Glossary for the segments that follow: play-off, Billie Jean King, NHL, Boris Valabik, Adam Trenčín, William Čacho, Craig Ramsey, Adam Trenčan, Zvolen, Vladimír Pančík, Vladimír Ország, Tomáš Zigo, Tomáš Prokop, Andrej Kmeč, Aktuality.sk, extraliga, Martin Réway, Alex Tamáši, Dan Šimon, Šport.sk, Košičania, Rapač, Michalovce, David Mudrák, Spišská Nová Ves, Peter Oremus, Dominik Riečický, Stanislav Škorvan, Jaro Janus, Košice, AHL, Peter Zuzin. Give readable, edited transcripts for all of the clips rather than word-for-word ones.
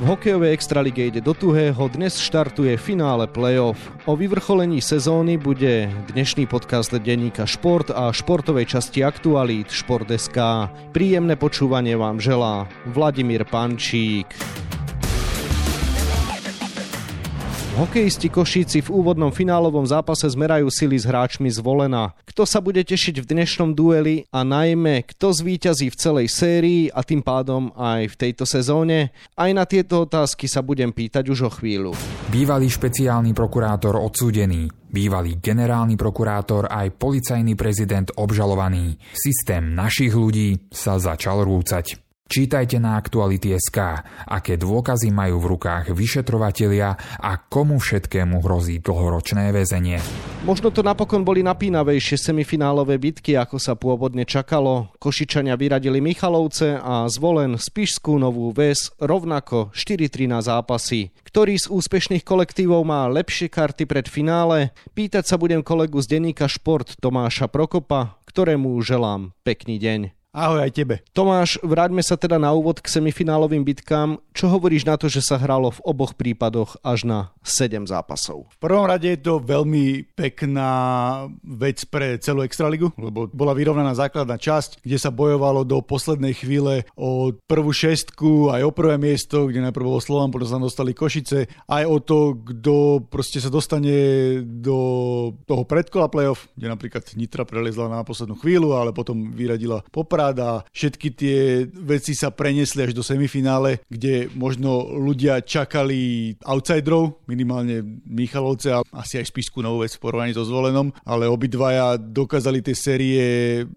V hokejovej extralíge ide do tuhého, dnes štartuje finále play-off. O vyvrcholení sezóny bude dnešný podcast denníka Šport a športovej časti aktualít Šport.sk. Príjemné počúvanie vám želá Vladimír Pančík. Hokejisti Košíci v úvodnom finálovom zápase zmerajú sily s hráčmi Zvolena. Kto sa bude tešiť v dnešnom dueli a najmä kto zvíťazí v celej sérii a tým pádom aj v tejto sezóne? Aj na tieto otázky sa budem pýtať už o chvíľu. Bývalý špeciálny prokurátor odsúdený, bývalý generálny prokurátor aj policajný prezident obžalovaný. Systém našich ľudí sa začal rúcať. Čítajte na Aktuality.sk, aké dôkazy majú v rukách vyšetrovatelia a komu všetkému hrozí dlhoročné väzenie. Možno to napokon boli napínavejšie semifinálové bitky, ako sa pôvodne čakalo. Košičania vyradili Michalovce a Zvolen Spišskú Novú Ves rovnako 4-3 na zápasy. Ktorý z úspešných kolektívov má lepšie karty pred finále? Pýtať sa budem kolegu z denníka Šport Tomáša Prokopa, ktorému želám pekný deň. Ahoj aj tebe. Tomáš, vráťme sa teda na úvod k semifinálovým bitkám. Čo hovoríš na to, že sa hralo v oboch prípadoch až na 7 zápasov? V prvom rade je to veľmi pekná vec pre celú extraligu, lebo bola vyrovnaná základná časť, kde sa bojovalo do poslednej chvíle o prvú šestku, aj o prvé miesto, kde najprv bol Slovan, potom sa dostali Košice, aj o to, kto proste sa dostane do toho predkola playoff, kde napríklad Nitra preliezla na poslednú chvíľu, ale potom vyradila Poprad a všetky tie veci sa preniesli až do semifinále, kde možno ľudia čakali outsiderov, minimálne Michalovce a asi aj Spišskú Novú Ves v porovnaní so Zvolenom, ale obidvaja dokázali tie série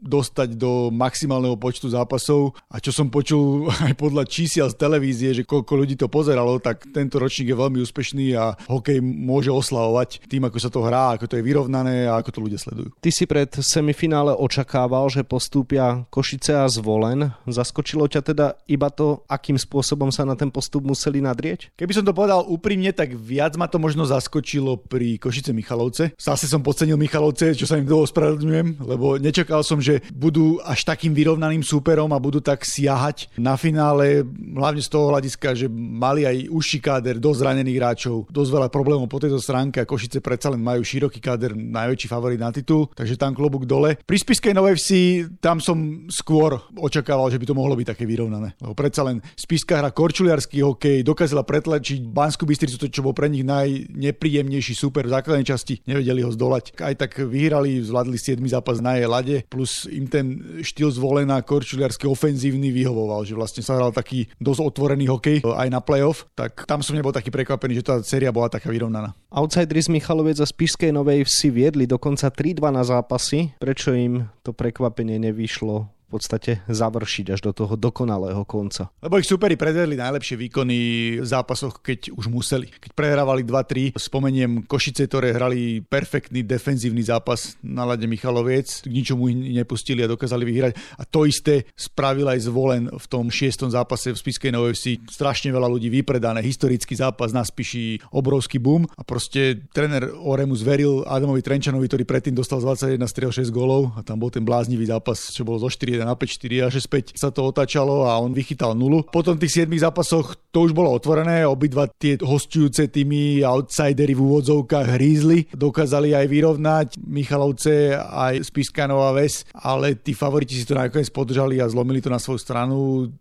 dostať do maximálneho počtu zápasov a čo som počul aj podľa čísiel z televízie, že koľko ľudí to pozeralo, tak tento ročník je veľmi úspešný a hokej môže oslavovať tým, ako sa to hrá, ako to je vyrovnané a ako to ľudia sledujú. Ty si pred semifinále očakával, že postúpia Košice a Zvolen. Zaskočilo ťa teda iba to, akým spôsobom sa na ten postup museli nadrieť? Keby som to povedal úprimne, tak viac ma to možno zaskočilo pri Košice Michalovce. Zase som podcenil Michalovce, čo sa im dlho ospravedlňujem, lebo nečakal som, že budú až takým vyrovnaným súperom a budú tak siahať na finále, hlavne z toho hľadiska, že mali aj užší káder, dosť zranených hráčov, dosť veľa problémov po tejto stránke a Košice predsa len majú široký káder, najväčší favorit na titul, takže tam klobúk dole. Pri Spišskej Novej Vsi tam som skôr očakával, že by to mohlo byť také vyrovnané. Lebo predsa len Spišská hra korčuliarsky hokej, dokázala pretlačiť Banskú Bystricu, to čo bol pre nich najnepríjemnejší súper v základnej časti, nevedeli ho zdolať. Aj tak vyhrali, zvládli 7. zápas na jej lade, plus im ten štýl Zvolená korčuliarsky ofenzívny vyhovoval, že vlastne sa hral taký dosť otvorený hokej aj na play-off, tak tam som nebol taký prekvapený, že tá séria bola taká vyrovnaná. Outsideri z Michaloviec a Spišskej Novej Vsi viedli dokonca 3-2 na zápasy. Prečo im to prekvapenie nevyšlo v podstate završiť až do toho dokonalého konca? Lebo ich superi predvedli najlepšie výkony v zápasoch, keď už museli. Keď prehrávali 2-3, spomeniem Košice, ktoré hrali perfektný defenzívny zápas na ľade Michaloviec, k ničomu nepustili a dokázali vyhrať. A to isté spravil aj Zvolen v tom 6. zápase v Spišskej Novej Vsi. Strašne veľa ľudí vypredané, historický zápas na Spiši, obrovský boom a proste tréner Oremus veril Adamovi Trenčanovi, ktorý predtým dostal z 21 striel 6 gólov a tam bol ten bláznivý zápas, čo bolo zo 4 na 5, 4 a 6, 5 sa to otáčalo a on vychytal nulu. Potom v tých 7 zápasoch to už bolo otvorené, obidva tie hosťujúce týmy, outsideri v úvodzovkách hrízli, dokázali aj vyrovnať Michalovce aj Spišská Nová Ves, ale tí favoriti si to nakoniec podržali a zlomili to na svoju stranu.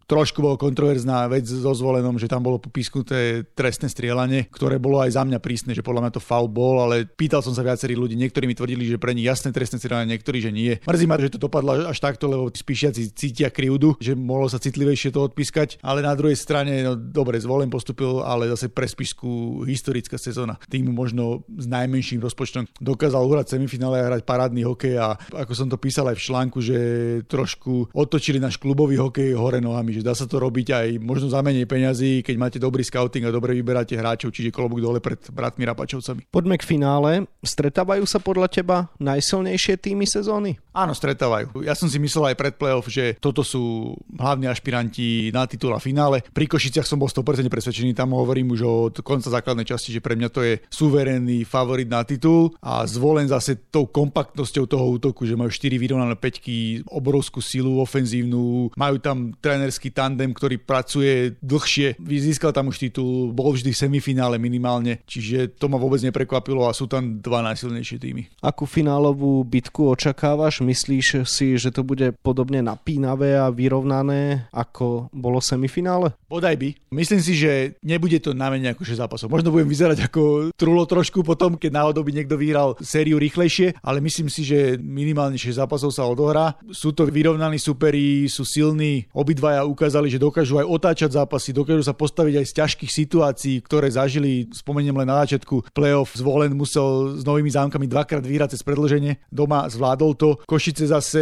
Trošku bolo kontroverzná vec so Zvolenom, že tam bolo popísknuté trestné strieľanie, ktoré bolo aj za mňa prísne, že podľa mňa to faul bol, ale pýtal som sa viacerých ľudí, niektorí mi tvrdili, že pre nich jasné trestné strieľanie, niektorí že nie. Mrzí ma, že to dopadlo až takto, lebo Píšiaci cítia krivdu, že mohlo sa citlivejšie to odpískať, ale na druhej strane dobre, Zvolen postúpil, ale zase pre Spišku historická sezóna. Tým možno s najmenším rozpočtom dokázal uhrať semifinále a hrať parádny hokej a ako som to písal aj v článku, že trošku otočili náš klubový hokej hore nohami, že dá sa to robiť aj možno za menej peňazí, keď máte dobrý scouting a dobre vyberáte hráčov, čiže klobúk dole pred bratmi Rapačovcami. Poďme k finále. Stretávajú sa podľa teba najsilnejšie týmy sezóny? Áno, stretávajú. Ja som si myslel aj pred play-off, že toto sú hlavní ašpiranti na titul a finále. Pri Košiciach som bol 100% presvedčený, tam hovorím už od konca základnej časti, že pre mňa to je suverénny favorit na titul a Zvolen zase tou kompaktnosťou toho útoku, že majú 4 vyrovnané päťky, obrovskú silu ofenzívnu, majú tam trénerský tandem, ktorý pracuje dlhšie, získal tam už titul, bol vždy v semifinále minimálne, čiže to ma vôbec neprekvapilo a sú tam dva najsilnejšie týmy. Akú finálovú bitku očakávaš? Myslíš si, že to bude podobne napínavé a vyrovnané, ako bolo semifinále? Bodaj by. Myslím si, že nebude to na menej ako 6 zápasov. Možno budem vyzerať ako trulo trošku potom, keď náhodou by niekto vyhral sériu rýchlejšie, ale myslím si, že minimálne 6 zápasov sa odohrá. Sú to vyrovnaní superi, sú silní. Obidvaja ukázali, že dokážu aj otáčať zápasy, dokážu sa postaviť aj z ťažkých situácií, ktoré zažili. Spomeniem len na začiatku play-off. Zvolen musel s novými zámkami dvakrát vyhrať cez predĺženie. Doma zvládol to. Košice zase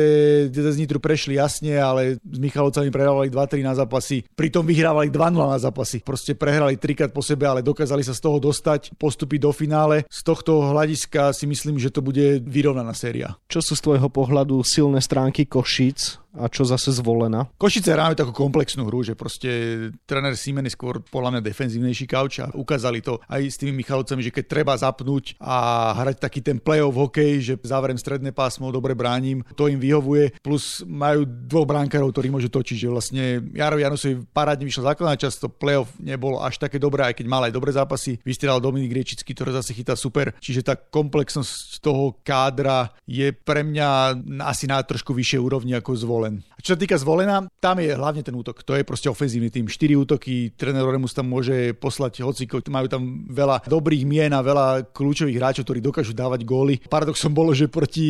z Nitru prešli jasne, ale s Michalovcami prehrávali 2-3 na zápasy. Pritom vyhrávali 2-0 na zápasy. Proste prehrali 3-krát po sebe, ale dokázali sa z toho dostať, postúpiť do finále. Z tohto hľadiska si myslím, že to bude vyrovnaná séria. Čo sú z tvojho pohľadu silné stránky Košíc? A čo zase Zvolena? Košice hráme takú komplexnú hru, že proste tréner Simen je skôr podľa mňa defenzívnejší kauč a ukázali to aj s tými Michalovcami, že keď treba zapnúť a hrať taký ten play-off hokej, že záverem stredné pásmo, dobre bránim, to im vyhovuje, plus majú dvoch brankárov, ktorí môžu točiť, že vlastne Jarovi Janusovi parádne vyšla základná časť, to play-off nebolo až také dobré, aj keď mal aj dobré zápasy, vystrelal Dominik Riečický, ktorý zase chytá super, čiže tá komplexnosť toho kádra je pre mňa asi na trošku vyššej úrovni ako Zvolen. A čo sa týka Zvolena, tam je hlavne ten útok. To je proste ofenzívny tým. 4 útoky, tréner Oremus tam môže poslať hociko. Majú tam veľa dobrých mien a veľa kľúčových hráčov, ktorí dokážu dávať góly. Paradoxom bolo, že proti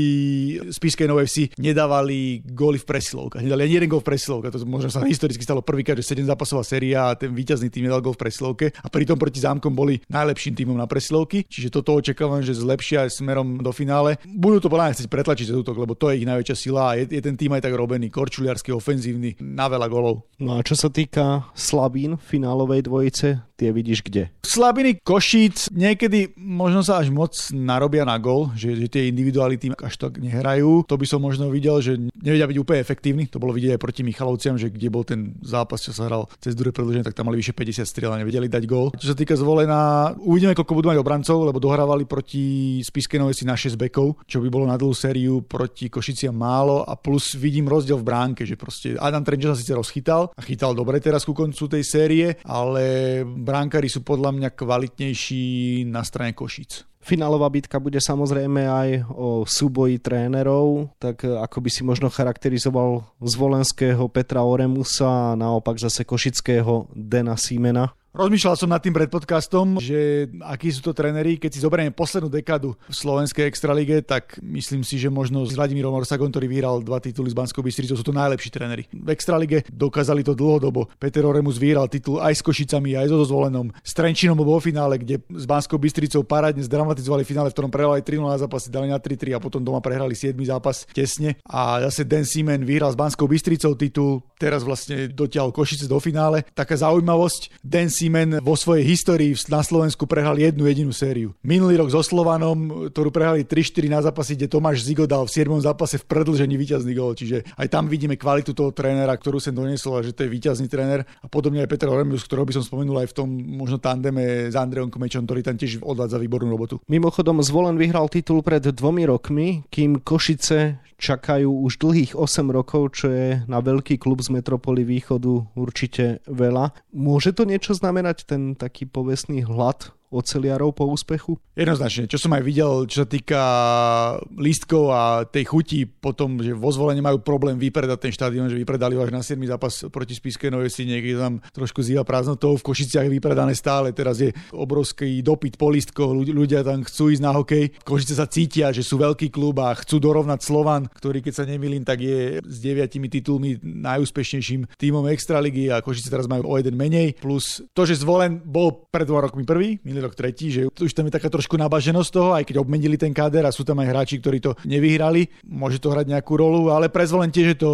Spišskej Novej Vsi nedávali góly v presilovkách. Nedali ani jeden gól v presilovkách. To možno sa historicky stalo prvýkrát, že 7 zápasová séria a ten víťazný tým nedal gól v presilovke a pritom proti zámkom boli najlepším tímom na presilovky. Čiže toto očakávam, že zlepšia smerom do finále. Budú to podľa mňa chcieť pretlačiť ten útok, lebo to je ich najväčšia sila a je ten tým aj tak robený. Korčuliarsky, ofenzívny, na veľa golov. No a čo sa týka slabín finálovej dvojice, tie vidíš kde? Slabiny Košíc niekedy možno sa až moc narobia na gol, že tie individuality až tak nehrajú. To by som možno videl, že nevedia byť úplne efektívny. To bolo vidieť aj proti Michalovciam, že kde bol ten zápas, čo sa hral cez druhé predĺženie, tak tam mali vyše 50 striel a nevedeli dať gól. Čo sa týka Zvolena, uvidíme, koľko budú mať obrancov, lebo dohrávali proti Spišskej Novej Vsi na 6 bekov, čo by bolo na dlhú sériu proti Košiciam málo a plus vidím rozdiel v bránke, že proste Adam Trenčín sa síce rozchytal a chytal dobre teraz ku koncu tej série, ale brankári sú podľa mňa kvalitnejší na strane Košíc. Finálová bitka bude samozrejme aj o súboji trénerov, tak ako by si možno charakterizoval zvolenského Petra Oremusa a naopak zase košického Dana Simena? Rozmýšľal som nad tým pred podcastom, že akí sú to tréneri, keď si zoberieme poslednú dekádu v slovenskej extralíge, tak myslím si, že možno s Vladimírom Országom, ktorý vyhral 2 tituly z Banskou Bystricou, sú to najlepší tréneri. V extralíge dokázali to dlhodobo. Peter Oremus vyhral titul aj s Košicami, aj so Zvolenom. S Trenčínom bol vo finále, kde s Banskou Bystricou parádne zdramatizovali finále, v ktorom prehrali 3-0 na zápasy, dali na 3-3 a potom doma prehrali 7. zápas tesne. A zase Dan Šimon vyhral s Banskou Bystricou titul, teraz vlastne dotiahol Košice do finále. Taká zaujímavosť, Dan Šimon vo svojej histórii na Slovensku prehral jednu jedinú sériu. Minulý rok so Slovanom, ktorú prehrali 3-4 na zápasy, kde Tomáš Zigo dal v 7. zápase v predĺžení víťazný gól. Čiže aj tam vidíme kvalitu toho trénera, ktorú sem doniesol a že to je víťazný tréner. A podobne aj Peter Oremus, ktorého by som spomenul aj v tom možno tandeme s Andrejom Kmečom, ktorý tam tiež odvádza výbornú robotu. Mimochodom, Zvolen vyhral titul pred 2 rokmi, kým Košice čakajú už dlhých 8 rokov, čo je na veľký klub z metropoly východu určite veľa. Môže to niečo znamenať, ten taký povestný hlad oceliarov po úspechu? Jednoznačne, čo som aj videl, čo sa týka lístkov a tej chuti potom, že vo Zvolení majú problém vypredať ten štádion, že vypredali ho až na 7. zápas proti Spišskej Novej Vsi, niekde tam trošku zýva prázdnotou, v Košiciach je vypredané stále, teraz je obrovský dopyt po lístkoch, ľudia tam chcú ísť na hokej, Košice sa cítia, že sú veľký klub a chcú dorovnať Slovan, ktorý, keď sa nemýlim, tak je s 9 titulmi najúspešnejším tímom extraligy a Košice teraz majú o jeden menej, plus to, že Zvolen bol pred 2 rokmi prvý. minulý rok tretí, že už tam je taká trošku nabaženosť toho, aj keď obmenili ten káder a sú tam aj hráči, ktorí to nevyhrali. Môže to hrať nejakú rolu, ale pre Zvolen tiež je to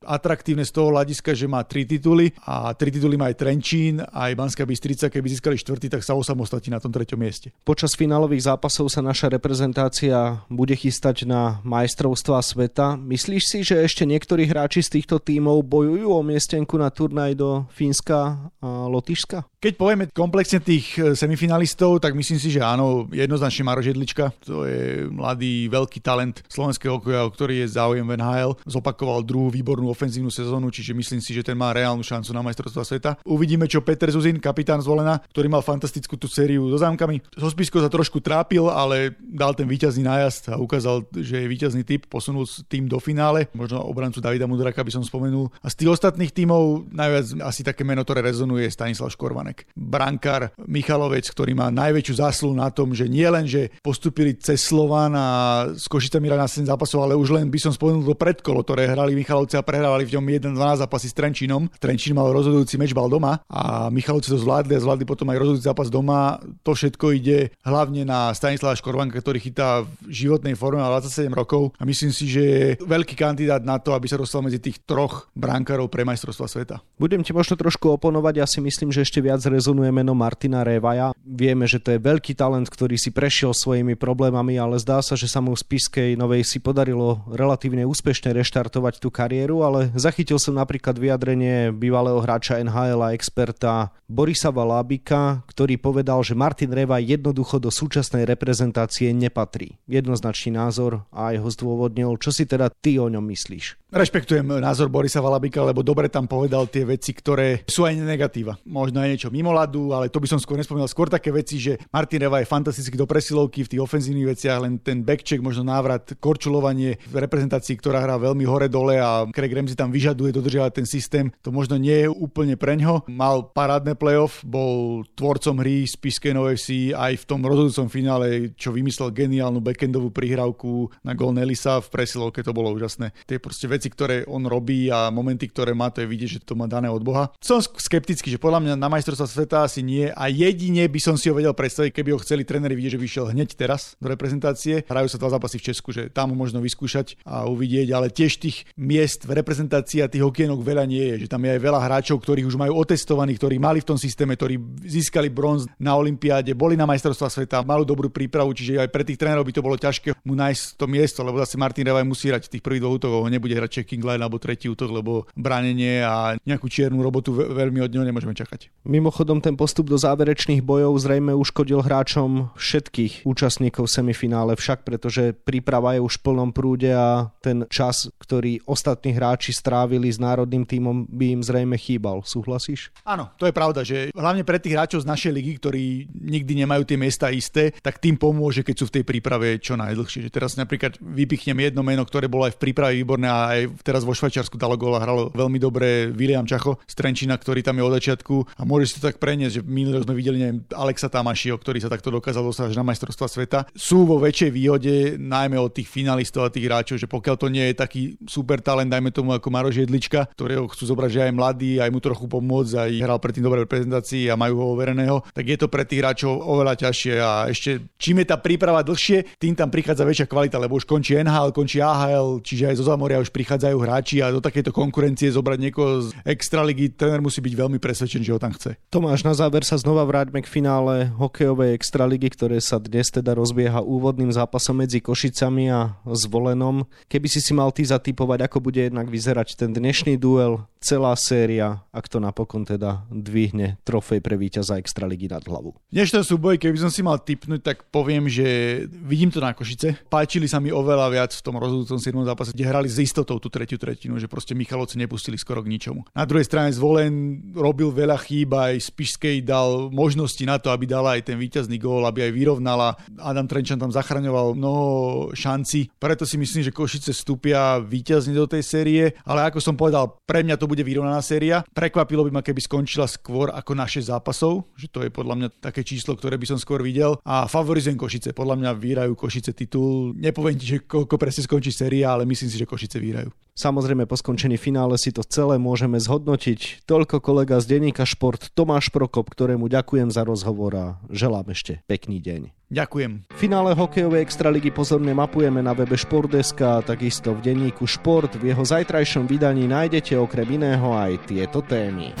atraktívne z toho hľadiska, že má 3 tituly a 3 tituly má aj Trenčín, aj Banská Bystrica, keby získali 4. tak sa osamostatí na tom 3. mieste. Počas finálových zápasov sa naša reprezentácia bude chystať na majstrovstvá sveta. Myslíš si, že ešte niektorí hráči z týchto tímov bojujú o miestenku na turnaj do Fínska a Lotyšska? Keď povieme komplexne tých semifinalistov, tak myslím si, že áno, jednoznačne Maroš Jedlička, to je mladý, veľký talent slovenského hokeja, o ktorý je záujem v NHL, zopakoval 2. výbornú ofenzívnu sezónu, čiže myslím si, že ten má reálnu šancu na majstrovstvá sveta. Uvidíme, čo Peter Zuzin, kapitán Zvolena, ktorý mal fantastickú tú sériu so zámkami. So Spišskou sa trošku trápil, ale dal ten víťazný nájazd a ukázal, že je víťazný typ, posunul tým do finále. Možno obrancu Davida Mudráka by som spomenul. A z tých ostatných tímov najviac asi také meno, ktoré rezonuje, Stanislav Škorvan. Brankár Michalovec, ktorý má najväčšiu zásluhu na tom, že nie len, že postúpili cez Slovan a s Košicami na 7 zápasov, ale už len by som spomenul to predkolo, ktoré hrali Michalovce a prehrávali v ňom 1-12 zápasy s Trenčínom. Trenčín mal rozhodujúci mečbal doma a Michalovce to zvládli a zvládli potom aj rozhodujúci zápas doma. To všetko ide hlavne na Stanislava Škorvanka, ktorý chytá v životnej forme a 27 rokov a myslím si, že je veľký kandidát na to, aby sa dostal medzi tých 3 brankárov pre majstrovstvá sveta. Budem ti možno trošku oponovať, ja si myslím, že ešte viac rezonuje meno Martina Réwaya. Vieme, že to je veľký talent, ktorý si prešiel svojimi problémami, ale zdá sa, že sa mu v Spišskej Novej si podarilo relatívne úspešne reštartovať tú kariéru, ale zachytil som napríklad vyjadrenie bývalého hráča NHL a experta Borisa Valabika, ktorý povedal, že Martin Réway jednoducho do súčasnej reprezentácie nepatrí. Jednoznačný názor a aj ho zdôvodnil. Čo si teda ty o ňom myslíš? Rešpektujem názor Borisa Valabika, lebo dobre tam povedal tie veci, ktoré sú aj negatíva. Možno aj čo mimo ľadu, ale to by som skôr nespomínal. Skôr také veci, že Martin Réway je fantastický do presilovky v tých ofenzívnych veciach, len ten backcheck, možno návrat, korčulovanie v reprezentácii, ktorá hrá veľmi hore-dole a Craig Ramsey tam vyžaduje dodržiavať ten systém. To možno nie je úplne preňho. Mal parádne playoff, bol tvorcom hry Spišskej Novej Vsi aj v tom rozhodujúcom finále, čo vymyslel geniálnu backendovú prihrávku na gól Nellisa v presilovke, to bolo úžasné. Tie proste veci, ktoré on robí a momenty, ktoré má, to je vidieť, že to má dané od Boha. Som skeptický, že podľa mňa na majstrovstvá sveta asi nie a jedine by som si ho vedel predstaviť, keby ho chceli tréneri vidieť, že vyšiel hneď teraz do reprezentácie. Hrajú sa 2 zápasy v Česku, že tam ho možno vyskúšať a uvidieť, ale tiež tých miest v reprezentácii a tých okienok veľa nie je, že tam je aj veľa hráčov, ktorých už majú otestovaných, ktorí mali v tom systéme, ktorí získali bronz na olympiáde, boli na majstrovstvá sveta, mali dobrú prípravu, čiže aj pre tých trénerov by to bolo ťažké mu nájsť to miesto, lebo zase Martin Réway musí hrať tých prvých 2 útokov, nebude hrať checking line alebo tretí útok, lebo bránenie a nejakú čiernu robotu veľmi od neho nemôžeme čakať. Mimochodom, ten postup do záverečných bojov zrejme uškodil hráčom všetkých účastníkov semifinále však, pretože príprava je už v plnom prúde a ten čas, ktorý ostatní hráči strávili s národným tímom, by im zrejme chýbal. Súhlasíš? Áno, to je pravda, že hlavne pre tých hráčov z našej ligy, ktorí nikdy nemajú tie miesta isté, tak tým pomôže, keď sú v tej príprave čo najdlhšie. Že teraz napríklad vypichnem jedno meno, ktoré bolo aj v príprave výborné a aj teraz vo Švajčiarsku dalo gól a hralo veľmi dobre William Čacho z Trenčína, ktorý tam je od začiatku. A môže si to tak preniesť, že minulý sme videli, neviem, Alexa Tamášiho, ktorý sa takto dokázal dostať na majstrovstvá sveta. Sú vo väčšej výhode najmä od tých finalistov a tých hráčov, že pokiaľ to nie je taký super talent, dajme tomu ako Maroš Jedlička, ktorého chcú zobrať, že aj mladý, aj mu trochu pomôcť, aj hral predtým dobre reprezentácii a majú ho overeného, tak je to pre tých hráčov oveľa ťažšie a ešte čím je tá príprava dlhšie, tým tam prichádza väčšia kvalita, lebo už končí NHL, končí AHL, čiže aj zo zámoria už prichádzajú hráči a do takejto konkurencie zobrať niekoho z extraligy, tréner musí byť veľmi presvedčený, že ho tam chce. Tomáš, na záver sa znova vráťme k finále hokejovej extraligy, ktoré sa dnes teda rozbieha úvodným zápasom medzi Košicami a Zvolenom. Keby si mal ty zatipovať, ako bude jednak vyzerať ten dnešný duel, celá séria, ak to napokon teda dvihne trofej pre víťaza extraligy nad hlavu. Dnešný súboj, keby som si mal tipnúť, tak poviem, že vidím to na Košice. Páčili sa mi oveľa viac v tom rozhodujúcom 7. zápase, kde hrali s istotou tú tretiu tretinu, že proste Michalovce nepustili skoro k ničomu. Na druhej strane Zvolen robil veľa chýba, aj Spišskej dal možnosti na to, aby dala aj ten víťazný gól, aby aj vyrovnala. Adam Trenčan tam zachraňoval mnoho šanci, preto si myslím, že Košice vstúpia víťazne do tej série, ale ako som povedal, pre mňa to bude vyrovnaná séria. Prekvapilo by ma, keby skončila skôr ako na 6 zápasov, že to je podľa mňa také číslo, ktoré by som skôr videl a favorizujem Košice. Podľa mňa vyhrajú Košice titul. Nepoviem ti, že koľko presne skončí séria, ale myslím si, že Košice vyhrajú. vyzerajú. Samozrejme, po skončení finále si to celé môžeme zhodnotiť. Toľko kolega z denníka Šport Tomáš Prokop, ktorému ďakujem za rozhovor a želám ešte pekný deň. Ďakujem. Finále hokejovej extraligy pozorne mapujeme na webe Športdeska, takisto v denníku Šport. V jeho zajtrajšom vydaní nájdete okrem iného aj tieto témy.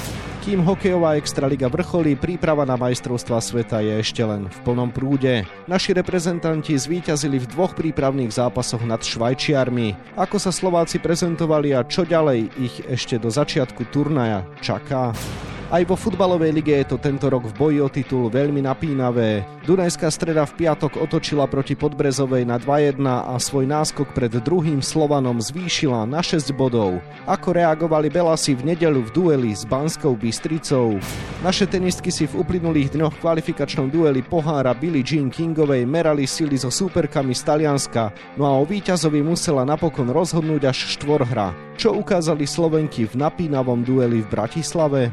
Kým hokejová extraliga vrcholí, príprava na majstrovstvá sveta je ešte len v plnom prúde. Naši reprezentanti zvíťazili v 2 prípravných zápasoch nad Švajčiarmi. Ako sa Slováci prezentovali a čo ďalej ich ešte do začiatku turnaja čaká? Aj vo futbalovej lige je to tento rok v boji o titul veľmi napínavé. Dunajská Streda v piatok otočila proti Podbrezovej na 2-1 a svoj náskok pred druhým Slovanom zvýšila na 6 bodov. Ako reagovali Belasi v nedeľu v dueli s Banskou Bystricou? Naše tenistky si v uplynulých dňoch v kvalifikačnom dueli pohára Billie Jean Kingovej merali sily so súperkami z Talianska, no a o víťazovi musela napokon rozhodnúť až štvorhra. Čo ukázali Slovenky v napínavom dueli v Bratislave?